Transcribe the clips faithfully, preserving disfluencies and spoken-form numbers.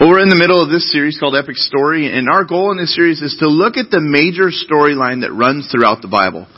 Well, we're in the middle of this series called Epic Story, and our goal in this series is to look at the major storyline that runs throughout the Bible.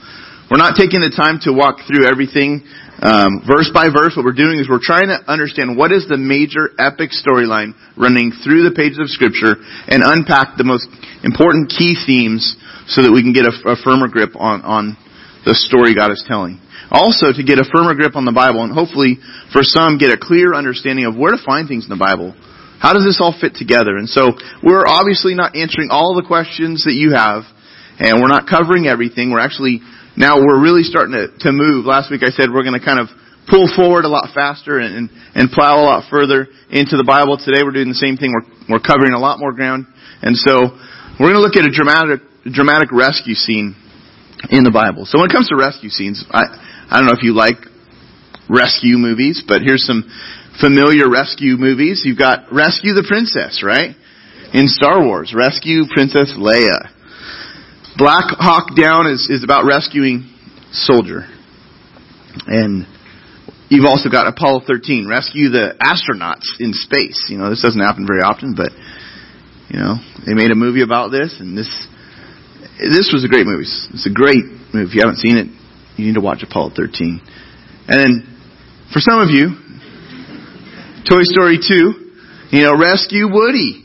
We're not taking the time to walk through everything um, verse by verse. What we're doing is we're trying to understand what is the major epic storyline running through the pages of Scripture and unpack the most important key themes so that we can get a, a firmer grip on, on the story God is telling. Also, to get a firmer grip on the Bible and hopefully, for some, get a clear understanding of where to find things in the Bible. How does this all fit together? And so we're obviously not answering all the questions that you have, and we're not covering everything. We're actually, now we're really starting to, to move. Last week I said we're going to kind of pull forward a lot faster and, and plow a lot further into the Bible. Today we're doing the same thing. We're, we're covering a lot more ground. And so we're going to look at a dramatic, dramatic rescue scene in the Bible. So when it comes to rescue scenes, I, I don't know if you like rescue movies, but here's some familiar rescue movies. You've got Rescue the Princess, right? In Star Wars, rescue Princess Leia. Black Hawk Down is, is about rescuing soldier. And you've also got Apollo thirteen, rescue the astronauts in space. You know, this doesn't happen very often, but, you know, they made a movie about this, and this this was a great movie. It's a great movie. If you haven't seen it, you need to watch Apollo thirteen. And then, for some of you, Toy Story two, you know, rescue Woody.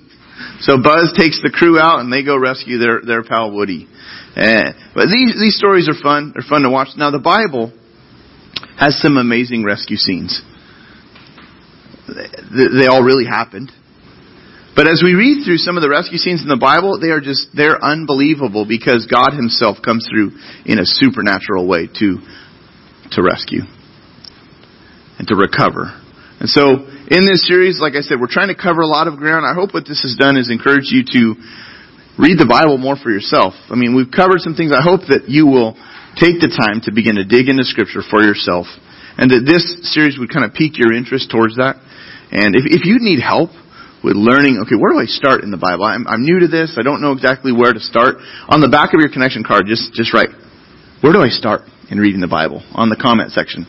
So Buzz takes the crew out and they go rescue their, their pal Woody. And, but these, these stories are fun. They're fun to watch. Now the Bible has some amazing rescue scenes. They, they all really happened. But as we read through some of the rescue scenes in the Bible, they are just, they're unbelievable because God himself comes through in a supernatural way to, to rescue and to recover. And so, in this series, like I said, we're trying to cover a lot of ground. I hope what this has done is encourage you to read the Bible more for yourself. I mean, we've covered some things. I hope that you will take the time to begin to dig into Scripture for yourself. And that this series would kind of pique your interest towards that. And if, if you need help with learning, okay, where do I start in the Bible? I'm, I'm new to this. I don't know exactly where to start. On the back of your connection card, just, just write, where do I start in reading the Bible? On the comment section.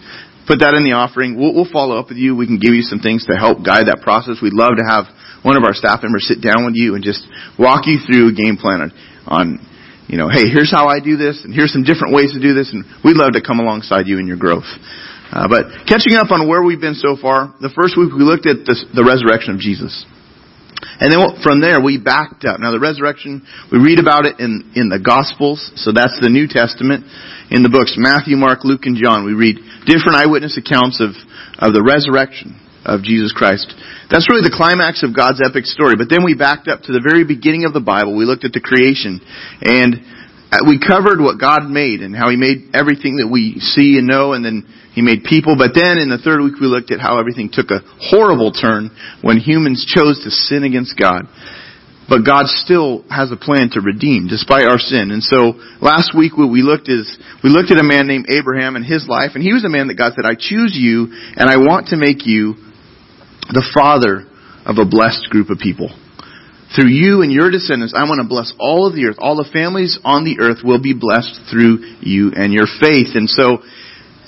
Put that in the offering. We'll, we'll follow up with you. We can give you some things to help guide that process. We'd love to have one of our staff members sit down with you and just walk you through a game plan on, on, you know, hey, here's how I do this, and here's some different ways to do this, and we'd love to come alongside you in your growth. Uh, but catching up on where we've been so far, the first week we looked at this, the resurrection of Jesus. And then from there, we backed up. Now, the resurrection, we read about it in, in the Gospels. So that's the New Testament. In the books Matthew, Mark, Luke, and John, we read different eyewitness accounts of, of the resurrection of Jesus Christ. That's really the climax of God's epic story. But then we backed up to the very beginning of the Bible. We looked at the creation. And we covered what God made and how He made everything that we see and know, and then He made people. But then in the third week we looked at how everything took a horrible turn when humans chose to sin against God. But God still has a plan to redeem despite our sin. And so last week what we looked is we looked at a man named Abraham and his life, and he was a man that God said, I choose you and I want to make you the father of a blessed group of people. Through you and your descendants, I want to bless all of the earth. All the families on the earth will be blessed through you and your faith. And so,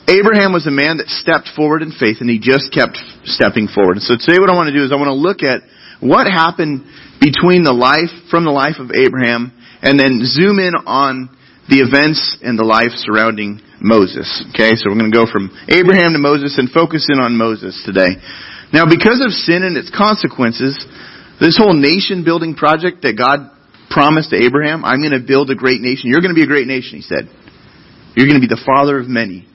Abraham was a man that stepped forward in faith, and he just kept stepping forward. And so today what I want to do is I want to look at what happened between the life, from the life of Abraham, and then zoom in on the events and the life surrounding Moses. Okay, so we're going to go from Abraham to Moses and focus in on Moses today. Now, because of sin and its consequences, this whole nation-building project that God promised to Abraham, I'm going to build a great nation. You're going to be a great nation, he said. You're going to be the father of many.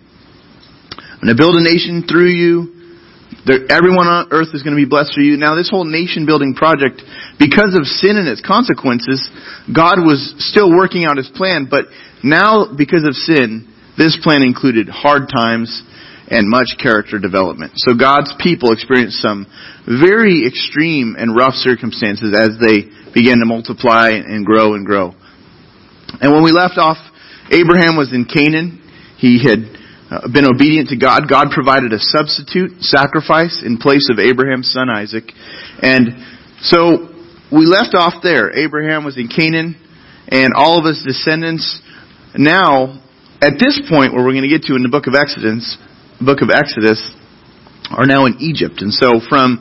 I'm going to build a nation through you. Everyone on earth is going to be blessed through you. Now, this whole nation-building project, because of sin and its consequences, God was still working out His plan. But now, because of sin, this plan included hard times and much character development. So God's people experienced some very extreme and rough circumstances as they began to multiply and grow and grow. And when we left off, Abraham was in Canaan. He had been obedient to God. God provided a substitute sacrifice in place of Abraham's son Isaac. And so we left off there. Abraham was in Canaan, and all of his descendants. Now, at this point where we're going to get to in the book of Exodus, book of Exodus are now in Egypt. And so from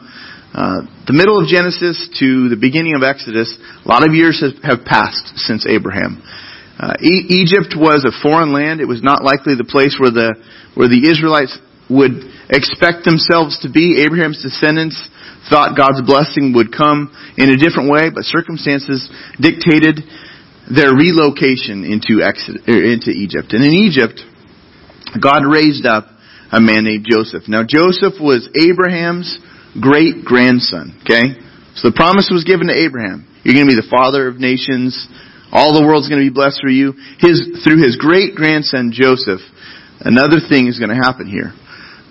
Uh, the middle of Genesis to the beginning of Exodus, a lot of years have, have passed since Abraham. Uh, e- Egypt was a foreign land. It was not likely the place where the where the Israelites would expect themselves to be. Abraham's descendants thought God's blessing would come in a different way, but circumstances dictated their relocation into Exodus, er, into Egypt. And in Egypt, God raised up a man named Joseph. Now, Joseph was Abraham's great-grandson, okay? So the promise was given to Abraham. You're going to be the father of nations. All the world's going to be blessed through you. His, through his great-grandson, Joseph, another thing is going to happen here.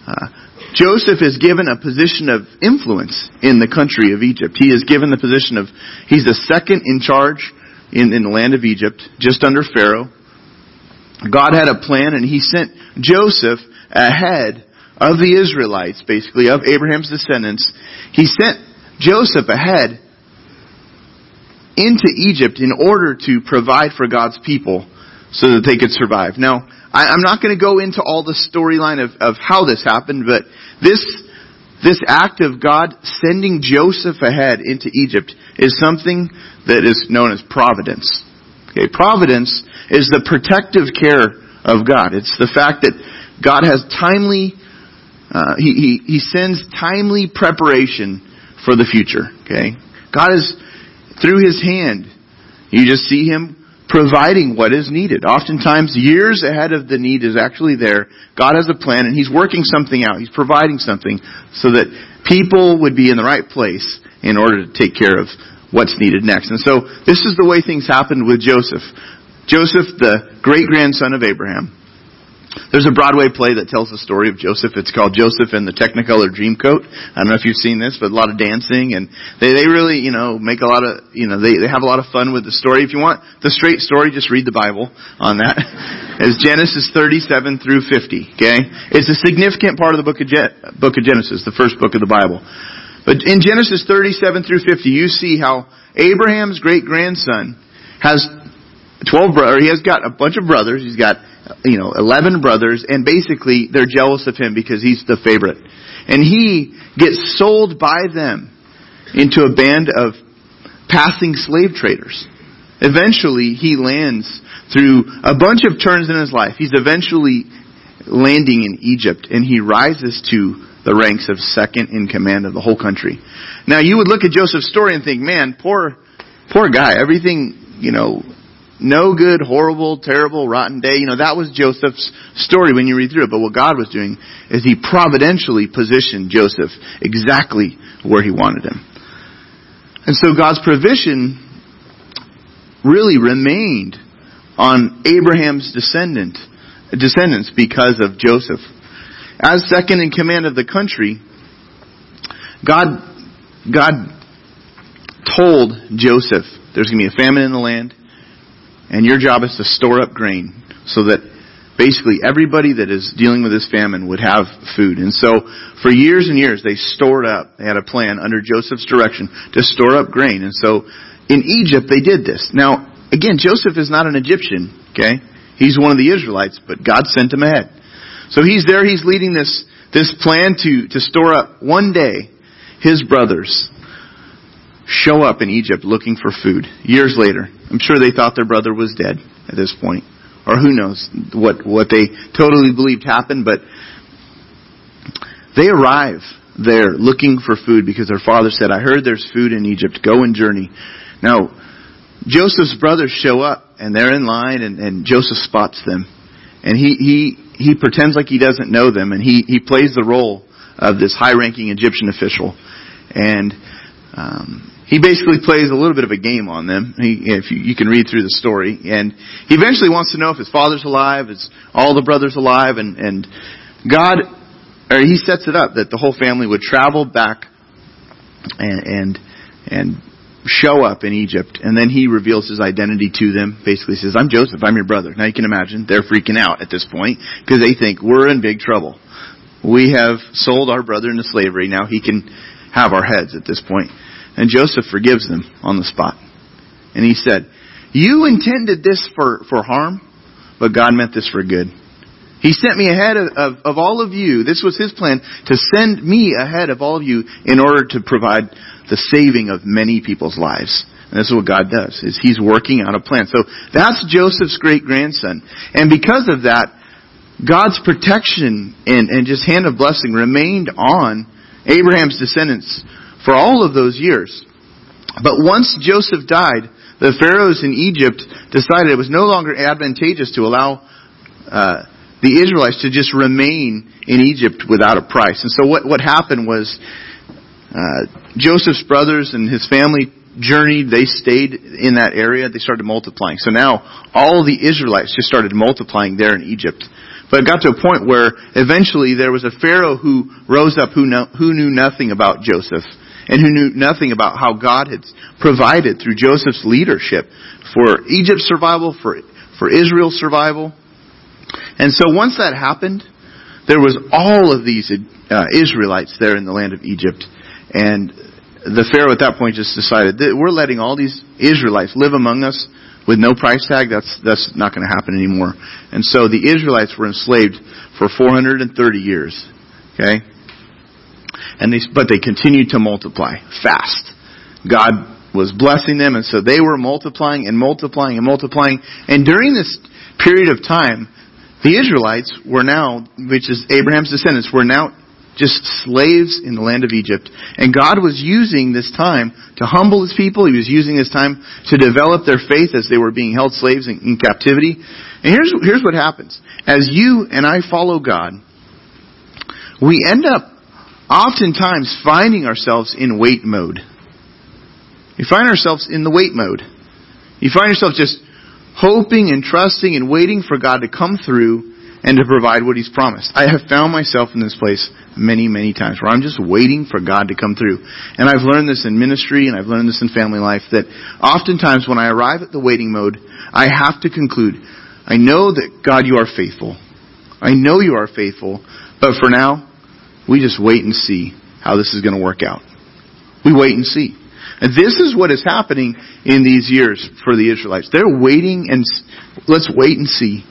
Uh, Joseph is given a position of influence in the country of Egypt. He is given the position of, he's the second in charge in, in the land of Egypt, just under Pharaoh. God had a plan, and he sent Joseph ahead of the Israelites, basically, of Abraham's descendants. He sent Joseph ahead into Egypt in order to provide for God's people so that they could survive. Now, I'm not going to go into all the storyline of, of how this happened, but this, this act of God sending Joseph ahead into Egypt is something that is known as providence. Okay, providence is the protective care of God. It's the fact that God has timely... Uh, he, he, he sends timely preparation for the future, okay? God is, through His hand, you just see Him providing what is needed. Oftentimes, years ahead of the need is actually there. God has a plan, and He's working something out. He's providing something so that people would be in the right place in order to take care of what's needed next. And so, this is the way things happened with Joseph. Joseph, the great-grandson of Abraham. There's a Broadway play that tells the story of Joseph. It's called Joseph and the Technicolor Dreamcoat. I don't know if you've seen this, but a lot of dancing. And they, they really, you know, make a lot of, you know, they, they have a lot of fun with the story. If you want the straight story, just read the Bible on that. It's Genesis thirty-seven through fifty, okay? It's a significant part of the book of, Je- book of Genesis, the first book of the Bible. But in Genesis thirty-seven through fifty, you see how Abraham's great-grandson has twelve brothers. He has got a bunch of brothers. He's got, you know, eleven brothers, and basically they're jealous of him because he's the favorite. And he gets sold by them into a band of passing slave traders. Eventually, he lands through a bunch of turns in his life. He's eventually landing in Egypt, and he rises to the ranks of second in command of the whole country. Now, you would look at Joseph's story and think, man, poor, poor guy. Everything, you know... No good, horrible, terrible, rotten day. You know, that was Joseph's story when you read through it. But what God was doing is He providentially positioned Joseph exactly where He wanted him. And so God's provision really remained on Abraham's descendant, descendants because of Joseph. As second in command of the country, God, God told Joseph, there's going to be a famine in the land. And your job is to store up grain so that basically everybody that is dealing with this famine would have food. And so for years and years, they stored up. They had a plan under Joseph's direction to store up grain. And so in Egypt, they did this. Now, again, Joseph is not an Egyptian, okay? He's one of the Israelites, but God sent him ahead. So he's there. He's leading this, this plan to, to store up. One day, his brothers show up in Egypt looking for food. Years later, I'm sure they thought their brother was dead at this point. Or who knows what, what they totally believed happened. But they arrive there looking for food because their father said, I heard there's food in Egypt. Go and journey. Now, Joseph's brothers show up and they're in line and, and Joseph spots them. And he, he, he pretends like he doesn't know them. And he, he plays the role of this high-ranking Egyptian official. And um he basically plays a little bit of a game on them. He, if you, you can read through the story. And he eventually wants to know if his father's alive, is all the brothers alive. And, and God, or he sets it up that the whole family would travel back and, and, and show up in Egypt. And then he reveals his identity to them. Basically says, I'm Joseph, I'm your brother. Now you can imagine they're freaking out at this point because they think we're in big trouble. We have sold our brother into slavery. Now he can have our heads at this point. And Joseph forgives them on the spot. And he said, you intended this for, for harm, but God meant this for good. He sent me ahead of, of, of all of you. This was his plan, to send me ahead of all of you in order to provide the saving of many people's lives. And this is what God does, is he's working out a plan. So that's Joseph's great-grandson. And because of that, God's protection and, and just hand of blessing remained on Abraham's descendants for all of those years. But once Joseph died, the pharaohs in Egypt decided it was no longer advantageous to allow uh the Israelites to just remain in Egypt without a price. And so what, what happened was uh, Joseph's brothers and his family journeyed. They stayed in that area. They started multiplying. So now all the Israelites just started multiplying there in Egypt. But it got to a point where eventually there was a Pharaoh who rose up who, no, who knew nothing about Joseph and who knew nothing about how God had provided through Joseph's leadership for Egypt's survival, for, for Israel's survival. And so once that happened, there was all of these uh, Israelites there in the land of Egypt. And the Pharaoh at that point just decided that we're letting all these Israelites live among us with no price tag. That's that's not going to happen anymore. And so the Israelites were enslaved for four hundred thirty years. Okay? and they, But they continued to multiply fast. God was blessing them, and so they were multiplying and multiplying and multiplying. And during this period of time, the Israelites were now, which is Abraham's descendants, were now just slaves in the land of Egypt. And God was using this time to humble his people. He was using this time to develop their faith as they were being held slaves in, in captivity. And here's, here's what happens. As you and I follow God, we end up oftentimes finding ourselves in wait mode. You find ourselves in the wait mode. You find yourself just hoping and trusting and waiting for God to come through and to provide what he's promised. I have found myself in this place many, many times where I'm just waiting for God to come through. And I've learned this in ministry and I've learned this in family life, that oftentimes when I arrive at the waiting mode, I have to conclude, I know that God, you are faithful. I know you are faithful, but for now, we just wait and see how this is going to work out. We wait and see. And this is what is happening in these years for the Israelites. They're waiting and let's wait and see.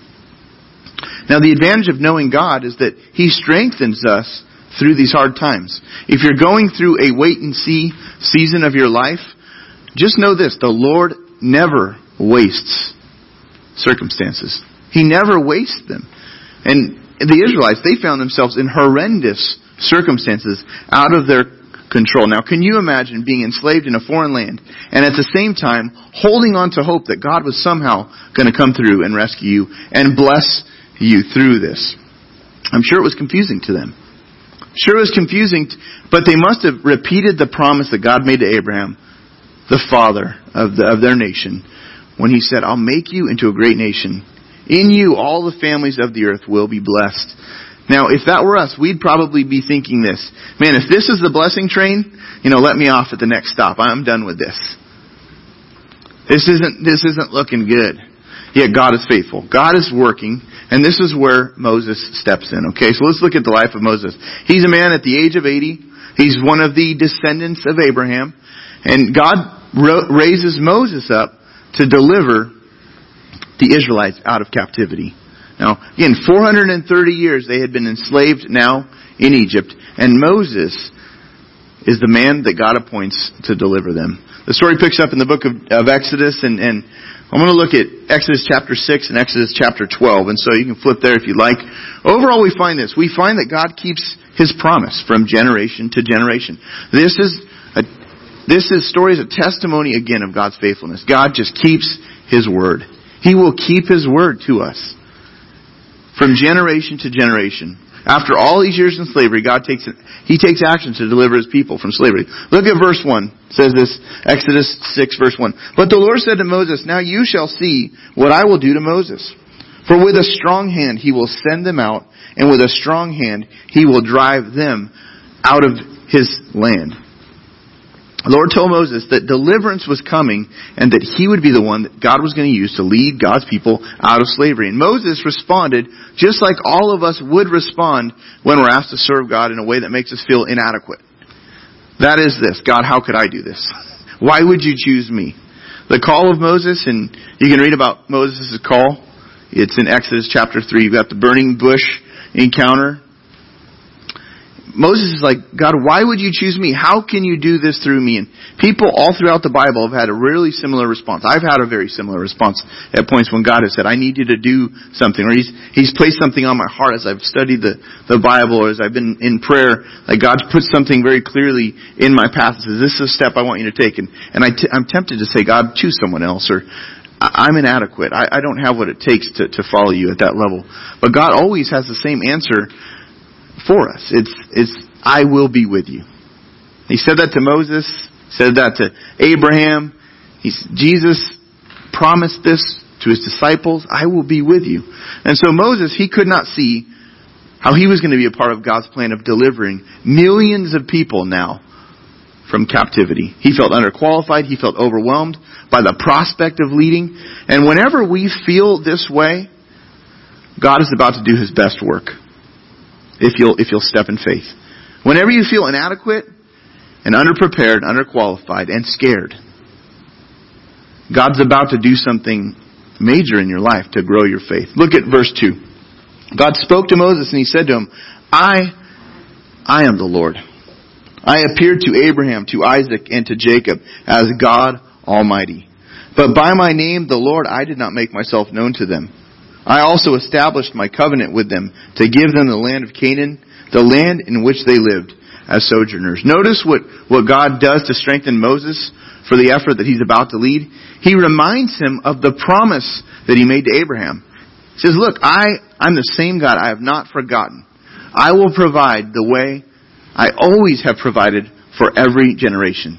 Now, the advantage of knowing God is that he strengthens us through these hard times. If you're going through a wait and see season of your life, just know this, the Lord never wastes circumstances. He never wastes them. And the Israelites, they found themselves in horrendous circumstances out of their control. Now, can you imagine being enslaved in a foreign land and at the same time holding on to hope that God was somehow going to come through and rescue you and bless you through this? I'm sure it was confusing to them. Sure it was confusing, but they must have repeated the promise that God made to Abraham, the father of, the, of their nation, when he said, I'll make you into a great nation. In you, all the families of the earth will be blessed. Now, if that were us, we'd probably be thinking this. Man, if this is the blessing train, you know, let me off at the next stop. I'm done with this. This isn't, this isn't looking good. Yet God is faithful. God is working. And this is where Moses steps in. Okay, so let's look at the life of Moses. He's a man at the age of eighty. He's one of the descendants of Abraham. And God raises Moses up to deliver the Israelites out of captivity. Now, again, four hundred thirty years they had been enslaved now in Egypt, and Moses is the man that God appoints to deliver them. The story picks up in the book of, of Exodus, and, and I'm going to look at Exodus chapter six and Exodus chapter twelve, and so you can flip there if you like. Overall, we find this. We find that God keeps his promise from generation to generation. This is a, this is story is a testimony, again, of God's faithfulness. God just keeps his word. He will keep his word to us. From generation to generation. After all these years in slavery, God takes He takes action to deliver His people from slavery. Look at verse one. It says this, Exodus six, verse one. But the Lord said to Moses, now you shall see what I will do to Moses. For with a strong hand He will send them out, and with a strong hand He will drive them out of His land. The Lord told Moses that deliverance was coming and that he would be the one that God was going to use to lead God's people out of slavery. And Moses responded just like all of us would respond when we're asked to serve God in a way that makes us feel inadequate. That is this. God, how could I do this? Why would you choose me? The call of Moses, and you can read about Moses' call It's in Exodus chapter three. You've got the burning bush encounter. Moses is like, God, why would you choose me? How can you do this through me? And people all throughout the Bible have had a really similar response. I've had a very similar response at points when God has said, I need you to do something. Or He's, he's placed something on my heart as I've studied the, the Bible or as I've been in prayer. Like God's put something very clearly in my path and says, this is a step I want you to take. And, and I t- I'm tempted to say, God, choose someone else, or I'm inadequate. I, I don't have what it takes to, to follow you at that level. But God always has the same answer for us. It's, it's, I will be with you. He said that to Moses, said that to Abraham. He's, Jesus promised this to his disciples. I will be with you. And so Moses, he could not see how he was going to be a part of God's plan of delivering millions of people now from captivity. He felt underqualified. He felt overwhelmed by the prospect of leading. And whenever we feel this way, God is about to do His best work. If you'll, if you'll step in faith. Whenever you feel inadequate and underprepared, underqualified, and scared, God's about to do something major in your life to grow your faith. Look at verse two. God spoke to Moses and He said to him, I, I am the Lord. I appeared to Abraham, to Isaac, and to Jacob as God Almighty. But by my name, the Lord, I did not make myself known to them. I also established my covenant with them to give them the land of Canaan, the land in which they lived as sojourners. Notice what, what God does to strengthen Moses for the effort that he's about to lead. He reminds him of the promise that He made to Abraham. He says, look, I, I'm the same God. I have not forgotten. I will provide the way I always have provided for every generation.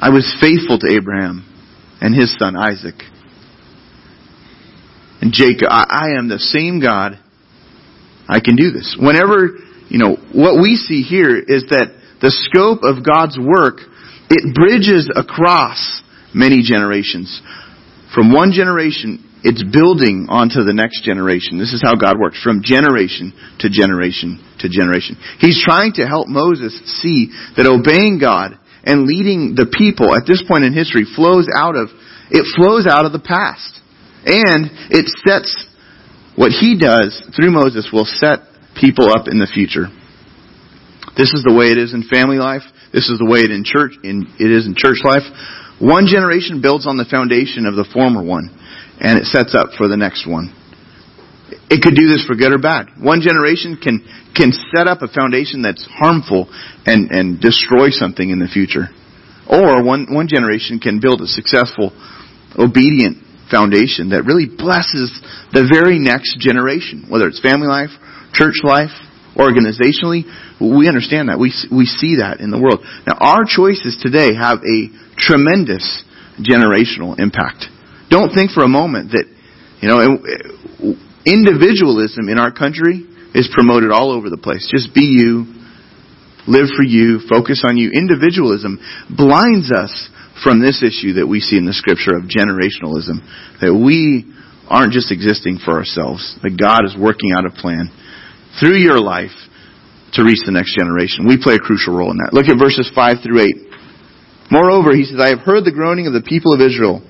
I was faithful to Abraham and his son Isaac. And Jacob, I, I am the same God. I can do this. Whenever, you know, what we see here is that the scope of God's work, it bridges across many generations. From one generation, it's building onto the next generation. This is how God works, from generation to generation to generation. He's trying to help Moses see that obeying God and leading the people at this point in history flows out of, it flows out of the past. And it sets, what He does through Moses will set people up in the future. This is the way it is in family life. This is the way it in church in it is in church life. One generation builds on the foundation of the former one, and it sets up for the next one. It could do this for good or bad. One generation can can set up a foundation that's harmful and, and destroy something in the future. Or one, one generation can build a successful, obedient foundation that really blesses the very next generation, whether it's family life, church life, organizationally. We understand that. We we see that in the world. Now, our choices today have a tremendous generational impact. Don't think for a moment that, you know, individualism in our country is promoted all over the place. Just be you, live for you, focus on you. Individualism blinds us from this issue that we see in the Scripture of generationalism, that we aren't just existing for ourselves, that God is working out a plan through your life to reach the next generation. We play a crucial role in that. Look at verses five through eight. Moreover, he says, I have heard the groaning of the people of Israel.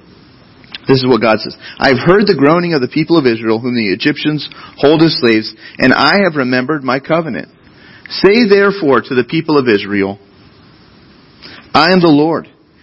This is what God says. I have heard the groaning of the people of Israel, whom the Egyptians hold as slaves, and I have remembered my covenant. Say therefore to the people of Israel, I am the Lord.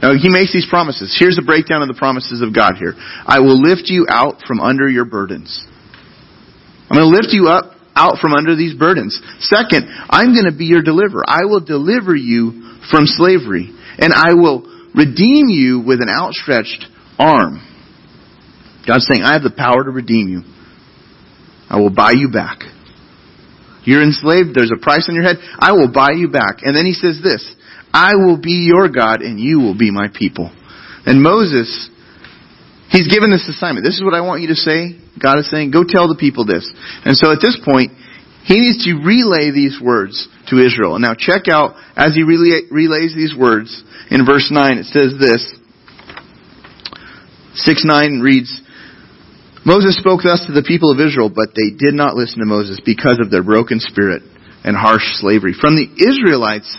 Now, he makes these promises. Here's a breakdown of the promises of God here. I will lift you out from under your burdens. I'm going to lift you up out from under these burdens. Second, I'm going to be your deliverer. I will deliver you from slavery. And I will redeem you with an outstretched arm. God's saying, I have the power to redeem you. I will buy you back. You're enslaved. There's a price on your head. I will buy you back. And then he says this, I will be your God and you will be my people. And Moses, He's given this assignment. This is what I want you to say. God is saying, go tell the people this. And so at this point, he needs to relay these words to Israel. Now check out, as he relay, relays these words, in verse nine, it says this. six nine reads, Moses spoke thus to the people of Israel, but they did not listen to Moses because of their broken spirit and harsh slavery. From the Israelites'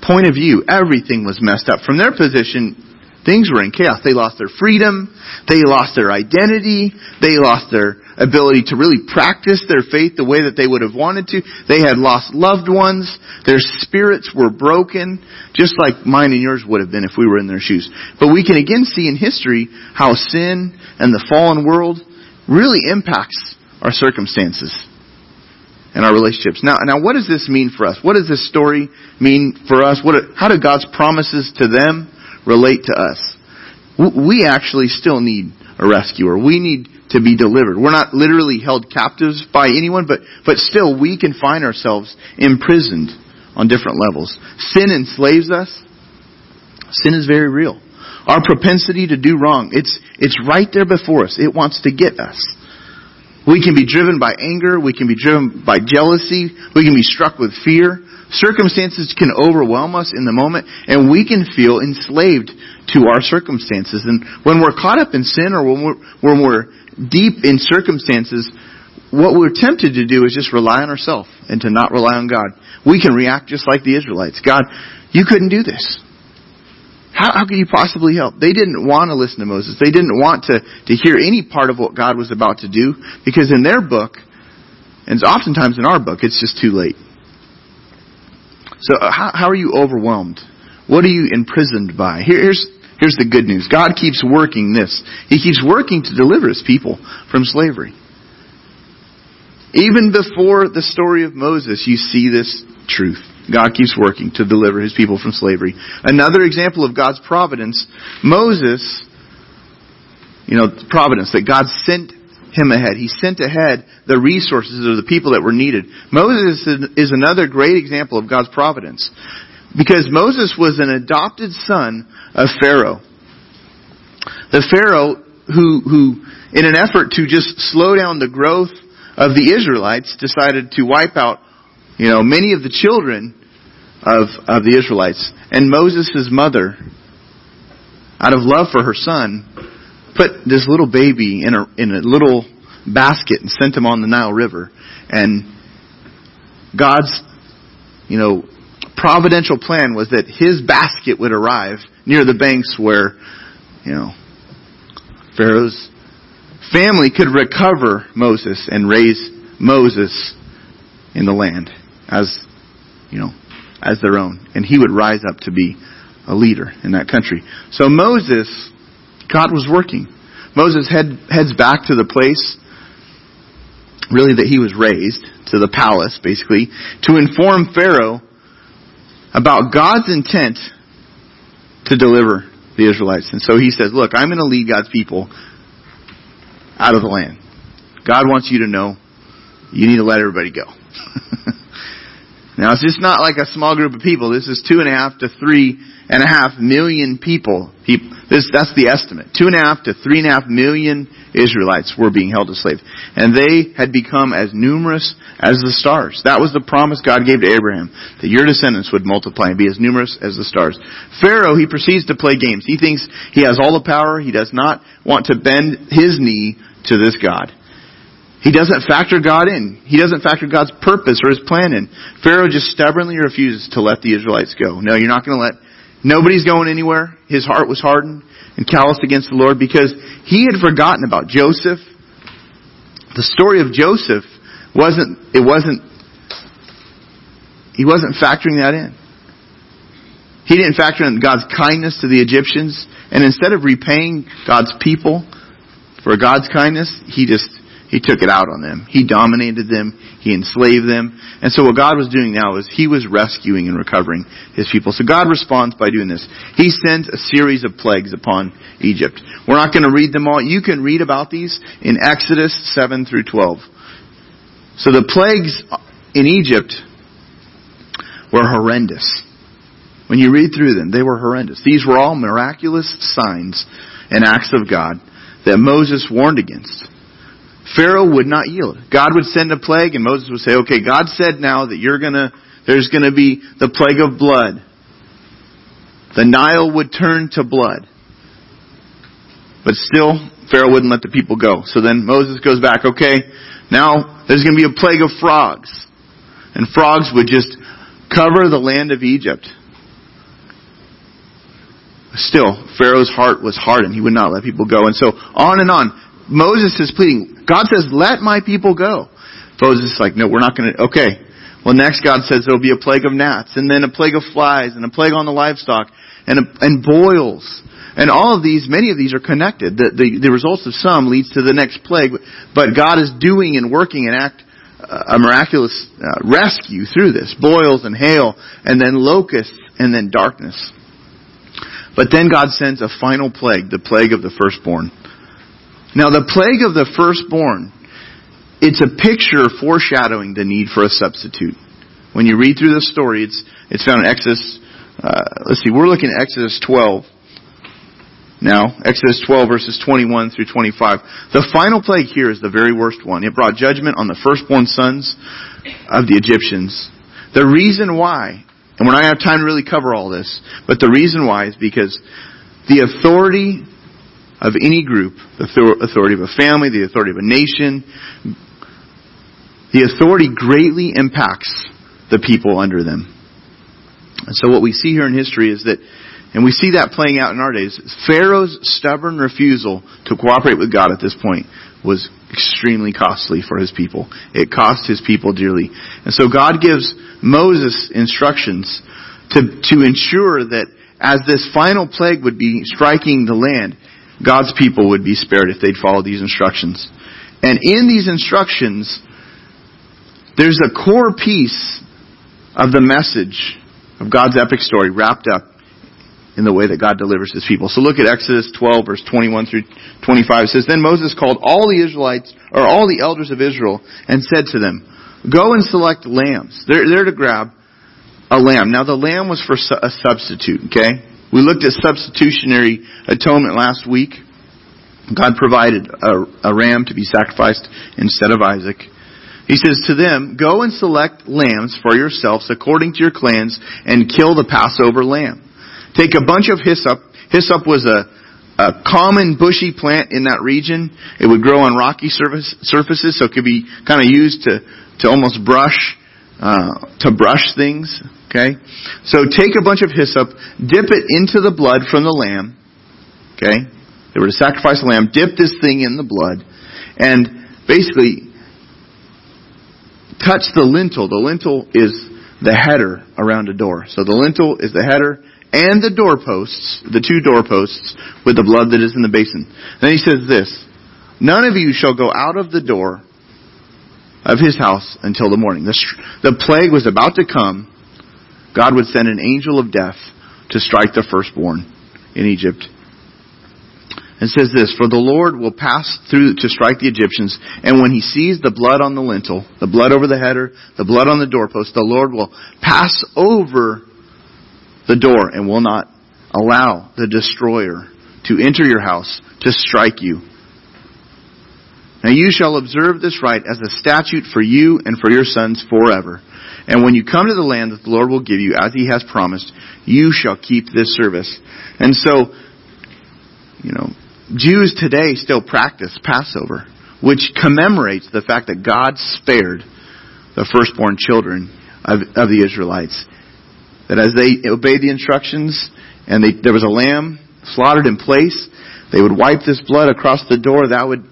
point of view, everything was messed up. From their position, things were in chaos. They lost their freedom. They lost their identity. They lost their ability to really practice their faith the way that they would have wanted to. They had lost loved ones. Their spirits were broken, just like mine and yours would have been if we were in their shoes. But we can again see in history how sin and the fallen world really impacts our circumstances and our relationships. Now, now what does this mean for us? What does this story mean for us? What, how do God's promises to them relate to us? We actually still need a rescuer. We need to be delivered. We're not literally held captives by anyone, but, but still we can find ourselves imprisoned on different levels. Sin enslaves us. Sin is very real. Our propensity to do wrong, it's, it's right there before us. It wants to get us. We can be driven by anger. We can be driven by jealousy. We can be struck with fear. Circumstances can overwhelm us in the moment, and we can feel enslaved to our circumstances. And when we're caught up in sin, or when we're, when we're deep in circumstances, what we're tempted to do is just rely on ourselves and to not rely on God. We can react just like the Israelites. God, you couldn't do this. How, how could you possibly help? They didn't want to listen to Moses. They didn't want to, to hear any part of what God was about to do, because in their book, and oftentimes in our book, it's just too late. So how, how are you overwhelmed? What are you imprisoned by? Here, here's, here's the good news. God keeps working this. He keeps working to deliver His people from slavery. Even before the story of Moses, you see this truth. God keeps working to deliver His people from slavery. Another example of God's providence, Moses, you know, providence, that God sent him ahead. He sent ahead the resources of the people that were needed. Moses is another great example of God's providence, because Moses was an adopted son of Pharaoh. The Pharaoh who, who in an effort to just slow down the growth of the Israelites, decided to wipe out, you know, many of the children of, of the Israelites. And Moses' mother, out of love for her son, put this little baby in a in a little basket and sent him on the Nile River. And God's, you know, providential plan was that his basket would arrive near the banks where, you know, Pharaoh's family could recover Moses and raise Moses in the land as, you know, as their own. And he would rise up to be a leader in that country. So Moses... God was working. Moses head, heads back to the place, really, that he was raised, to the palace, basically, to inform Pharaoh about God's intent to deliver the Israelites. And so he says, look, I'm going to lead God's people out of the land. God wants you to know you need to let everybody go. Now, it's just not like a small group of people. This is two and a half to three and a half million people. He, this, that's the estimate. Two and a half to three and a half million Israelites were being held as slaves. And they had become as numerous as the stars. That was the promise God gave to Abraham, that your descendants would multiply and be as numerous as the stars. Pharaoh, he proceeds to play games. He thinks he has all the power. He does not want to bend his knee to this God. He doesn't factor God in. He doesn't factor God's purpose or His plan in. Pharaoh just stubbornly refuses to let the Israelites go. No, you're not going to let... Nobody's going anywhere. His heart was hardened and calloused against the Lord, because he had forgotten about Joseph. The story of Joseph wasn't... It wasn't... He wasn't factoring that in. He didn't factor in God's kindness to the Egyptians. And instead of repaying God's people for God's kindness, he just... He took it out on them. He dominated them. He enslaved them. And so what God was doing now is He was rescuing and recovering His people. So God responds by doing this. He sends a series of plagues upon Egypt. We're not going to read them all. You can read about these in Exodus seven through twelve. So the plagues in Egypt were horrendous. When you read through them, they were horrendous. These were all miraculous signs and acts of God that Moses warned against. Pharaoh would not yield. God would send a plague, and Moses would say, okay, God said now that you're gonna, there's going to be the plague of blood. The Nile would turn to blood. But still, Pharaoh wouldn't let the people go. So then Moses goes back, okay, now there's going to be a plague of frogs. And frogs would just cover the land of Egypt. Still, Pharaoh's heart was hardened. He would not let people go. And so on and on. Moses is pleading. God says, let my people go. Moses is like, no, we're not going to. Okay. Well, next God says there will be a plague of gnats, and then a plague of flies, and a plague on the livestock, and a, and boils. And all of these, many of these are connected. The, the, the results of some leads to the next plague. But God is doing and working an act, a miraculous uh, rescue through this. Boils and hail, and then locusts, and then darkness. But then God sends a final plague, the plague of the firstborn. Now, the plague of the firstborn, it's a picture foreshadowing the need for a substitute. When you read through this story, it's it's found in Exodus. Uh, let's see, we're looking at Exodus twelve. Now, Exodus twelve, verses twenty-one through twenty-five. The final plague here is the very worst one. It brought judgment on the firstborn sons of the Egyptians. The reason why, and we're not going to have time to really cover all this, but the reason why is because the authority of any group, the authority of a family, the authority of a nation, the authority greatly impacts the people under them. And so what we see here in history is that, and we see that playing out in our days, Pharaoh's stubborn refusal to cooperate with God at this point was extremely costly for his people. It cost his people dearly. And so God gives Moses instructions to, to ensure that as this final plague would be striking the land, God's people would be spared if they'd follow these instructions. And in these instructions, there's a core piece of the message of God's epic story wrapped up in the way that God delivers his people. So look at Exodus twelve, verse twenty-one through twenty-five. It says, Then Moses called all the Israelites, or all the elders of Israel, and said to them, Go and select lambs. They're, they're to grab a lamb. Now the lamb was for a substitute, okay? We looked at substitutionary atonement last week. God provided a, a ram to be sacrificed instead of Isaac. He says to them, Go and select lambs for yourselves according to your clans and kill the Passover lamb. Take a bunch of hyssop. Hyssop was a, a common bushy plant in that region. It would grow on rocky surface, surfaces, so it could be kind of used to, to almost brush, uh, to brush things. Okay? So take a bunch of hyssop, dip it into the blood from the lamb. Okay? They were to sacrifice a lamb, dip this thing in the blood, and basically touch the lintel. The lintel is the header around a door. So the lintel is the header and the doorposts, the two doorposts, with the blood that is in the basin. Then he says this, None of you shall go out of the door of his house until the morning. The, the plague was about to come. God would send an angel of death to strike the firstborn in Egypt. And says this, For the Lord will pass through to strike the Egyptians, and when he sees the blood on the lintel, the blood over the header, the blood on the doorpost, the Lord will pass over the door and will not allow the destroyer to enter your house to strike you. Now you shall observe this rite as a statute for you and for your sons forever. And when you come to the land that the Lord will give you, as he has promised, you shall keep this service. And so, you know, Jews today still practice Passover, which commemorates the fact that God spared the firstborn children of, of the Israelites. That as they obeyed the instructions, and they, there was a lamb slaughtered in place, they would wipe this blood across the door. That would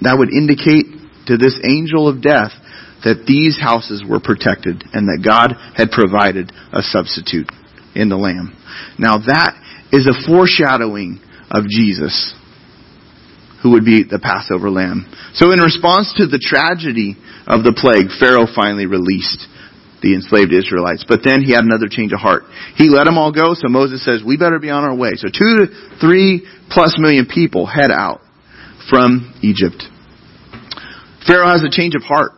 That would indicate to this angel of death that these houses were protected and that God had provided a substitute in the lamb. Now that is a foreshadowing of Jesus, who would be the Passover lamb. So in response to the tragedy of the plague, Pharaoh finally released the enslaved Israelites. But then he had another change of heart. He let them all go, so Moses says, we better be on our way. So two to three plus million people head out from Egypt. Pharaoh has a change of heart,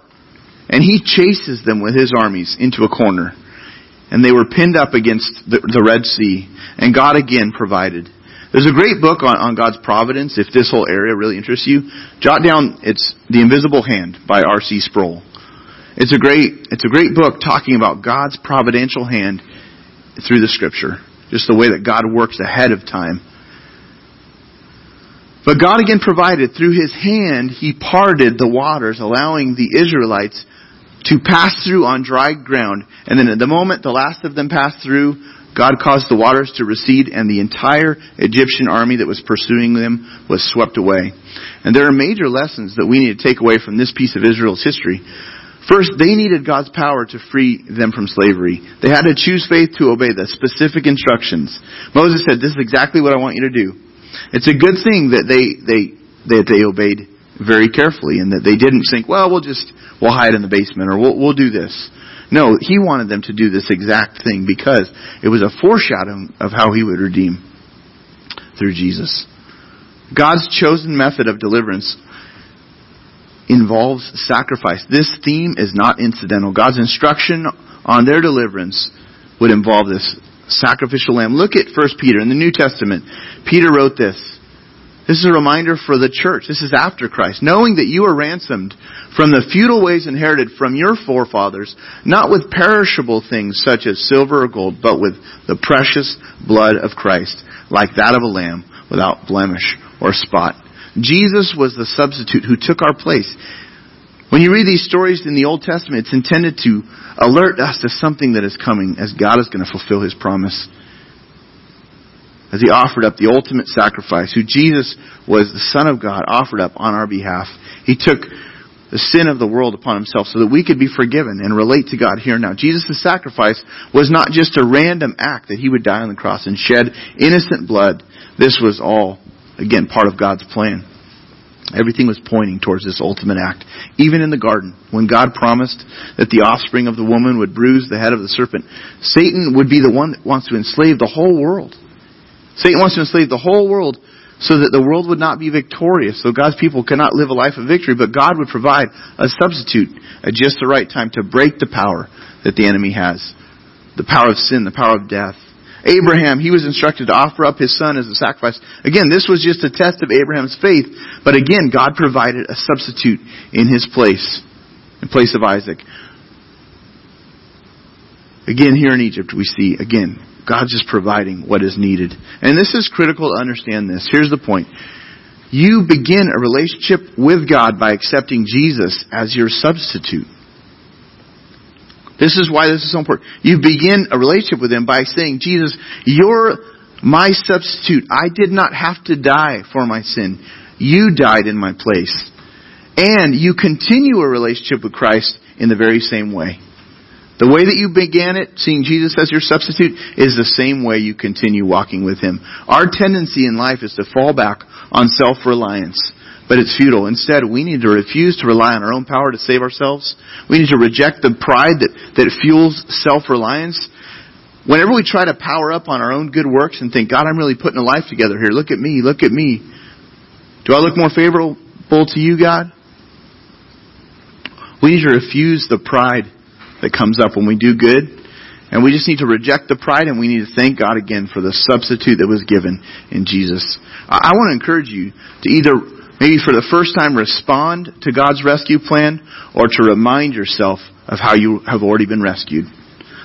and he chases them with his armies into a corner. And they were pinned up against the, the Red Sea, and God again provided. There's a great book on, on God's providence, if this whole area really interests you. Jot down, it's The Invisible Hand by R C Sproul. It's a great, it's a great book talking about God's providential hand through the Scripture. Just the way that God works ahead of time. But God again provided. Through His hand, He parted the waters, allowing the Israelites to pass through on dry ground. And then at the moment the last of them passed through, God caused the waters to recede, and the entire Egyptian army that was pursuing them was swept away. And there are major lessons that we need to take away from this piece of Israel's history. First, they needed God's power to free them from slavery. They had to choose faith to obey the specific instructions. Moses said, "This is exactly what I want you to do." It's a good thing that they they that they obeyed very carefully, and that they didn't think, "Well, we'll just we'll hide in the basement, or we'll we'll do this." No, he wanted them to do this exact thing because it was a foreshadowing of how he would redeem through Jesus. God's chosen method of deliverance involves sacrifice. This theme is not incidental. God's instruction on their deliverance would involve this sacrificial lamb. Look at First Peter in the New Testament. Peter wrote this. This is a reminder for the church. This is after Christ. Knowing that you were ransomed from the futile ways inherited from your forefathers, not with perishable things such as silver or gold, but with the precious blood of Christ, like that of a lamb without blemish or spot. Jesus was the substitute who took our place. When you read these stories in the Old Testament, it's intended to alert us to something that is coming, as God is going to fulfill His promise. As He offered up the ultimate sacrifice, who Jesus was, the Son of God, offered up on our behalf. He took the sin of the world upon Himself so that we could be forgiven and relate to God here and now. Jesus' sacrifice was not just a random act that He would die on the cross and shed innocent blood. This was all, again, part of God's plan. Everything was pointing towards this ultimate act. Even in the garden, when God promised that the offspring of the woman would bruise the head of the serpent, Satan would be the one that wants to enslave the whole world. Satan wants to enslave the whole world so that the world would not be victorious, so God's people could not live a life of victory, but God would provide a substitute at just the right time to break the power that the enemy has, the power of sin, the power of death. Abraham, he was instructed to offer up his son as a sacrifice. Again, this was just a test of Abraham's faith. But again, God provided a substitute in his place, in place of Isaac. Again, here in Egypt, we see, again, God's just providing what is needed. And this is critical to understand this. Here's the point. You begin a relationship with God by accepting Jesus as your substitute. This is why this is so important. You begin a relationship with Him by saying, "Jesus, you're my substitute. I did not have to die for my sin. You died in my place." And you continue a relationship with Christ in the very same way. The way that you began it, seeing Jesus as your substitute, is the same way you continue walking with Him. Our tendency in life is to fall back on self-reliance. But it's futile. Instead, we need to refuse to rely on our own power to save ourselves. We need to reject the pride that, that fuels self-reliance. Whenever we try to power up on our own good works and think, "God, I'm really putting a life together here. Look at me. Look at me. Do I look more favorable to you, God?" We need to refuse the pride that comes up when we do good. And we just need to reject the pride, and we need to thank God again for the substitute that was given in Jesus. I, I want to encourage you to either, maybe for the first time, respond to God's rescue plan, or to remind yourself of how you have already been rescued.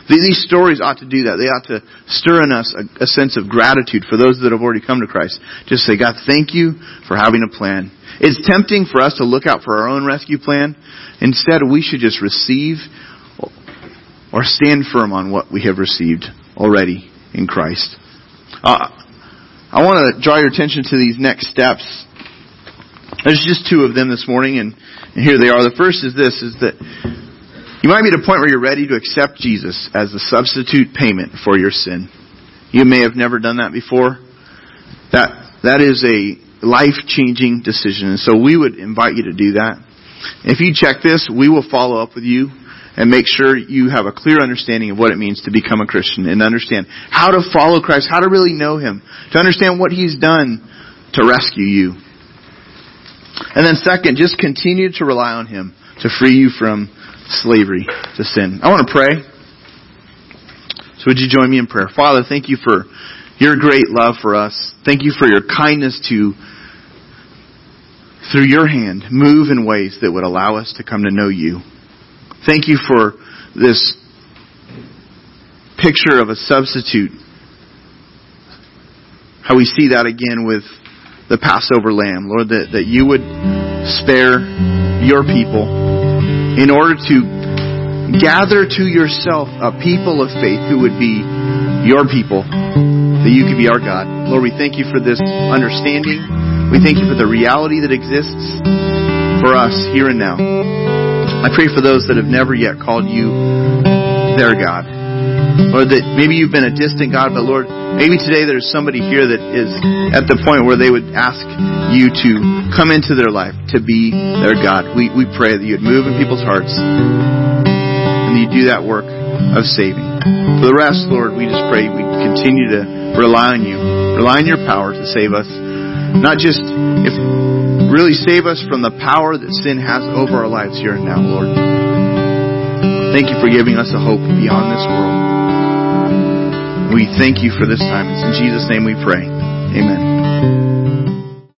These stories ought to do that. They ought to stir in us a, a sense of gratitude for those that have already come to Christ. Just say, "God, thank you for having a plan." It's tempting for us to look out for our own rescue plan. Instead, we should just receive or stand firm on what we have received already in Christ. Uh, I want to draw your attention to these next steps. There's just two of them this morning, and, and here they are. The first is this, is that you might be at a point where you're ready to accept Jesus as the substitute payment for your sin. You may have never done that before. That that is a life-changing decision, and so we would invite you to do that. If you check this, we will follow up with you and make sure you have a clear understanding of what it means to become a Christian and understand how to follow Christ, how to really know Him, to understand what He's done to rescue you. And then second, just continue to rely on Him to free you from slavery to sin. I want to pray. So would you join me in prayer? Father, thank you for your great love for us. Thank you for your kindness to, through your hand, move in ways that would allow us to come to know you. Thank you for this picture of a substitute. How we see that again with the Passover lamb, Lord, that, that you would spare your people in order to gather to yourself a people of faith who would be your people, that you could be our God. Lord, we thank you for this understanding. We thank you for the reality that exists for us here and now. I pray for those that have never yet called you their God. Lord, that maybe you've been a distant God, but Lord, maybe today there's somebody here that is at the point where they would ask you to come into their life, to be their God. We we pray that you'd move in people's hearts and that you do that work of saving. For the rest, Lord, we just pray we continue to rely on you, rely on your power to save us. Not just, if really save us from the power that sin has over our lives here and now, Lord. Thank you for giving us a hope beyond this world. We thank you for this time. It's in Jesus' name we pray. Amen.